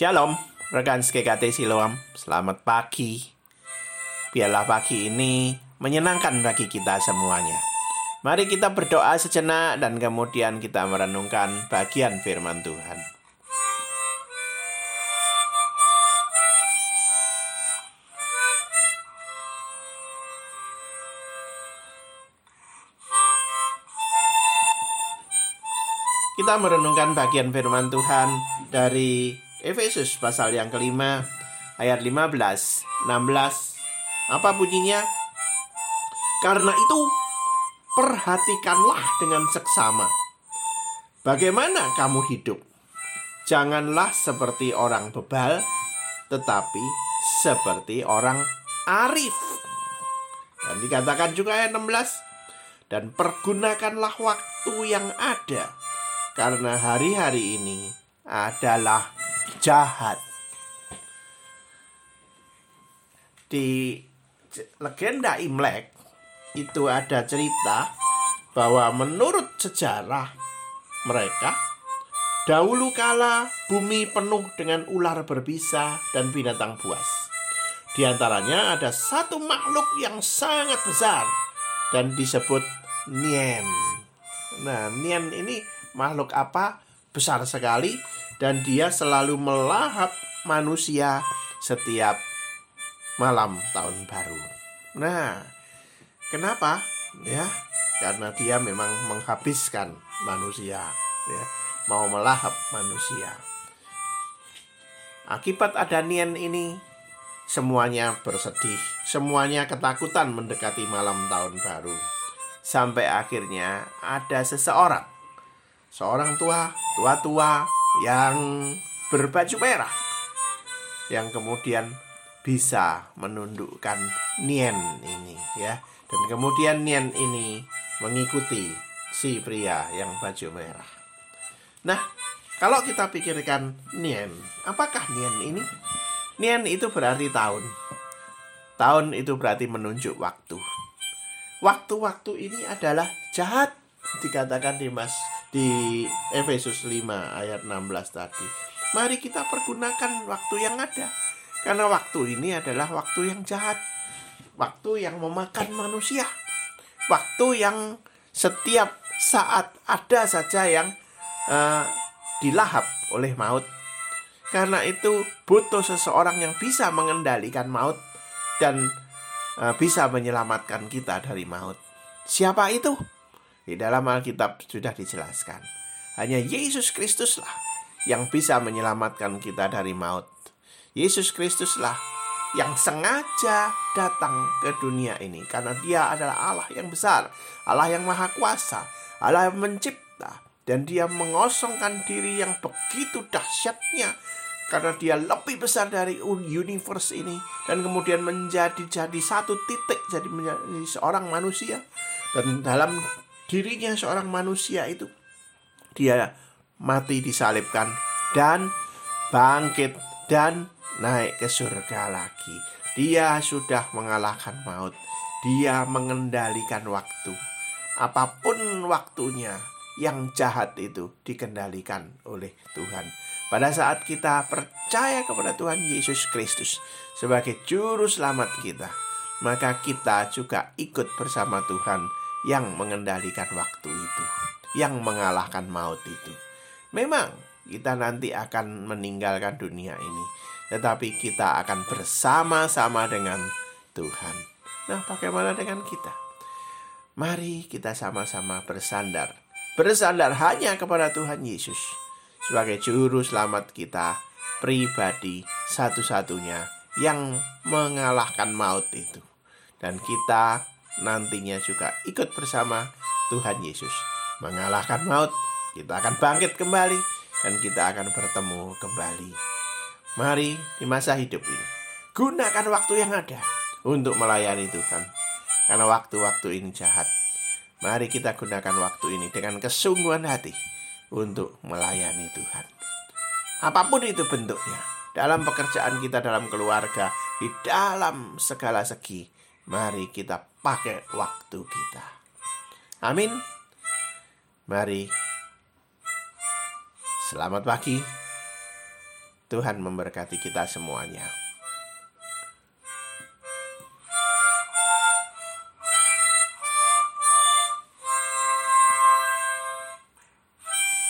Shalom, rekan Sekgate Siloam. Selamat pagi. Biarlah pagi ini menyenangkan bagi kita semuanya. Mari kita berdoa sejenak dan kemudian kita merenungkan bagian firman Tuhan. Kita merenungkan bagian firman Tuhan dari Efesus pasal yang kelima, ayat 15, 16. Apa bunyinya? Karena itu, perhatikanlah dengan seksama bagaimana kamu hidup. Janganlah seperti orang bebal, tetapi seperti orang arif. Dan dikatakan juga ayat 16, dan pergunakanlah waktu yang ada, karena hari-hari ini adalah jahat. Di legenda Imlek itu ada cerita bahwa menurut sejarah mereka, dahulu kala bumi penuh dengan ular berbisa dan binatang buas. Di antaranya ada satu makhluk yang sangat besar dan disebut Nien. Nah, Nien ini makhluk apa? Besar sekali, dan dia selalu melahap manusia setiap malam tahun baru. Nah, kenapa? Ya, karena dia memang menghabiskan manusia, ya, mau melahap manusia. Akibat ada Nien ini, semuanya bersedih, semuanya ketakutan mendekati malam tahun baru. Sampai akhirnya ada seorang tua yang berbaju merah, yang kemudian bisa menundukkan Nien ini, ya. Dan kemudian Nien ini mengikuti si pria yang baju merah. Nah, kalau kita pikirkan Nien, apakah Nien ini? Nien itu berarti tahun. Tahun itu berarti menunjuk waktu. Waktu-waktu ini adalah jahat, dikatakan di Efesus 5 ayat 16 tadi. Mari kita pergunakan waktu yang ada, karena waktu ini adalah waktu yang jahat, waktu yang memakan manusia, waktu yang setiap saat ada saja yang dilahap oleh maut. Karena itu butuh seseorang yang bisa mengendalikan maut dan bisa menyelamatkan kita dari maut. Siapa itu? Di dalam Alkitab sudah dijelaskan. Hanya Yesus Kristuslah yang bisa menyelamatkan kita dari maut. Yesus Kristuslah yang sengaja datang ke dunia ini, karena dia adalah Allah yang besar, Allah yang maha kuasa, Allah yang mencipta. Dan dia mengosongkan diri yang begitu dahsyatnya, karena dia lebih besar dari universe ini. Dan kemudian menjadi satu titik, jadi menjadi seorang manusia. Dan dalam dirinya seorang manusia itu, dia mati disalibkan dan bangkit dan naik ke surga lagi. Dia sudah mengalahkan maut. Dia mengendalikan waktu. Apapun waktunya yang jahat itu dikendalikan oleh Tuhan. Pada saat kita percaya kepada Tuhan Yesus Kristus sebagai juru selamat kita, maka kita juga ikut bersama Tuhan yang mengendalikan waktu itu, yang mengalahkan maut itu. Memang kita nanti akan meninggalkan dunia ini, tetapi kita akan bersama-sama dengan Tuhan. Nah, bagaimana dengan kita? Mari kita sama-sama bersandar hanya kepada Tuhan Yesus sebagai juru selamat kita pribadi satu-satunya yang mengalahkan maut itu. Dan kita nantinya juga ikut bersama Tuhan Yesus mengalahkan maut. Kita akan bangkit kembali dan kita akan bertemu kembali. Mari di masa hidup ini gunakan waktu yang ada untuk melayani Tuhan, karena waktu-waktu ini jahat. Mari kita gunakan waktu ini dengan kesungguhan hati untuk melayani Tuhan, apapun itu bentuknya, dalam pekerjaan kita, dalam keluarga, di dalam segala segi. Mari kita pakai waktu kita. Amin. Mari. Selamat pagi. Tuhan memberkati kita semuanya.